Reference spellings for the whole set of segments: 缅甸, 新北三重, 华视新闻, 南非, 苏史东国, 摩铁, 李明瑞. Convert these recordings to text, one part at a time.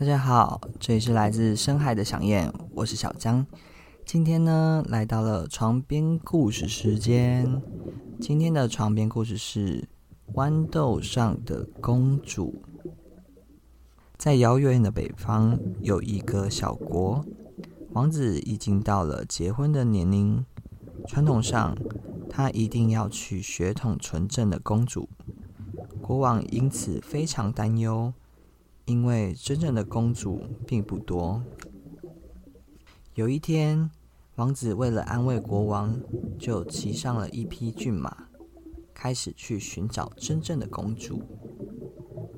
大家好，这里是来自深海的想念，我是小江。今天呢，来到了床边故事时间。今天的床边故事是豌豆上的公主。在遥远的北方，有一个小国，王子已经到了结婚的年龄。传统上，他一定要娶血统纯正的公主。国王因此非常担忧，因为真正的公主并不多。有一天，王子为了安慰国王，就骑上了一匹骏马，开始去寻找真正的公主。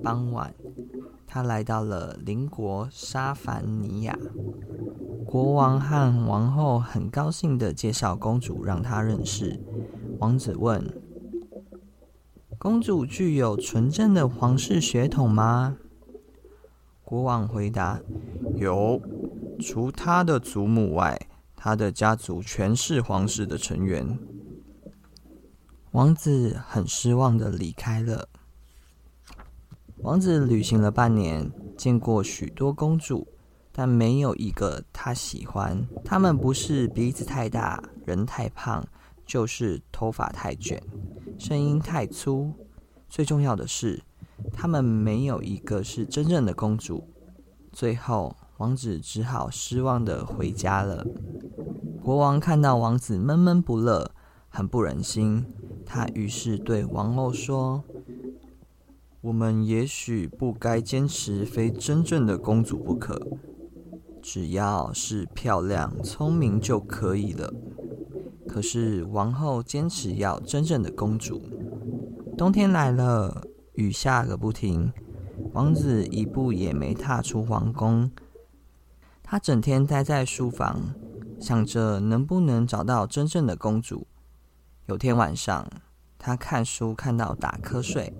傍晚，他来到了邻国沙凡尼亚，国王和王后很高兴地介绍公主让他认识。王子问：公主具有纯正的皇室血统吗？国王回答：有，除她的祖母外，她的家族全是皇室的成员。王子很失望地离开了。王子旅行了半年，见过许多公主，但没有一个他喜欢。他们不是鼻子太大，人太胖，就是头发太卷，声音太粗。最重要的是，他们没有一个是真正的公主。最后，王子只好失望地回家了。国王看到王子闷闷不乐，很不忍心。他于是对王后说：我们也许不该坚持非真正的公主不可，只要是漂亮聪明就可以了。可是王后坚持要真正的公主。冬天来了，雨下个不停，王子一步也没踏出皇宫。他整天待在书房，想着能不能找到真正的公主。有天晚上，他看书看到打瞌睡，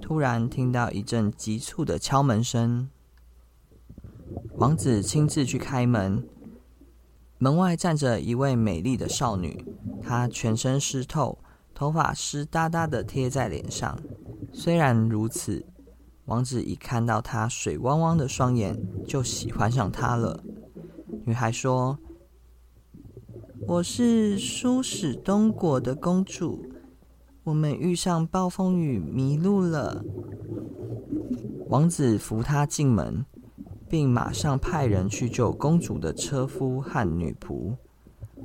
突然听到一阵急促的敲门声。王子亲自去开门，门外站着一位美丽的少女，她全身湿透，头发湿哒哒地贴在脸上。虽然如此，王子一看到她水汪汪的双眼，就喜欢上她了。女孩说：我是苏史东国的公主，我们遇上暴风雨迷路了。王子扶她进门，并马上派人去救公主的车夫和女仆。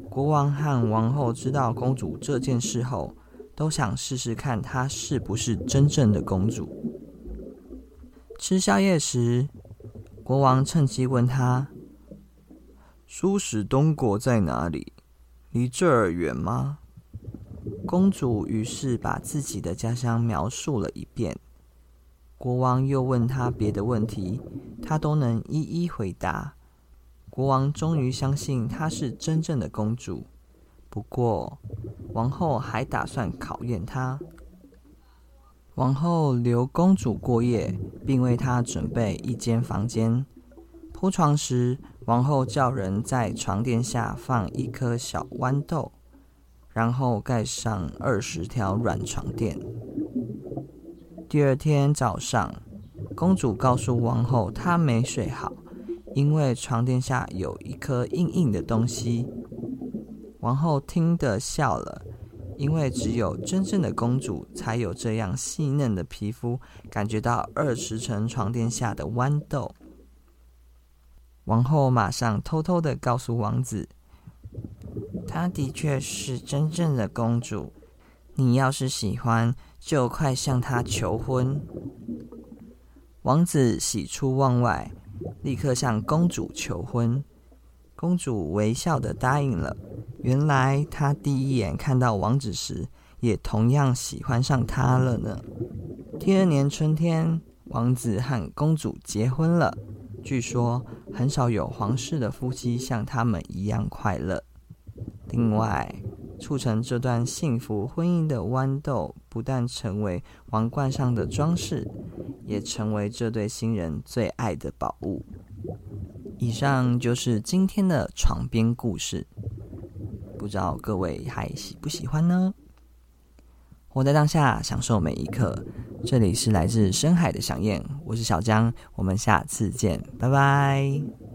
国王和王后知道公主这件事后，都想试试看她是不是真正的公主。吃宵夜时，国王趁机问她：苏史东国在哪里？离这儿远吗？公主于是把自己的家乡描述了一遍。国王又问他别的问题，他都能一一回答。国王终于相信她是真正的公主，不过王后还打算考验她。王后留公主过夜，并为她准备一间房间。铺床时，王后叫人在床垫下放一颗小豌豆，然后盖上20条软床垫。第二天早上，公主告诉王后她没睡好，因为床垫下有一颗硬硬的东西。王后听得笑了，因为只有真正的公主才有这样细嫩的皮肤，感觉到20层床垫下的豌豆。王后马上偷偷地告诉王子：她的确是真正的公主，你要是喜欢，就快向她求婚。王子喜出望外，立刻向公主求婚。公主微笑地答应了。原来她第一眼看到王子时，也同样喜欢上他了呢。第二年春天，王子和公主结婚了。据说很少有皇室的夫妻像他们一样快乐。另外，促成这段幸福婚姻的豌豆不但成为王冠上的装饰，也成为这对新人最爱的宝物。以上就是今天的床边故事，不知道各位还喜不喜欢呢？活在当下，享受每一刻，这里是来自深海的想念，我是小江，我们下次见，拜拜。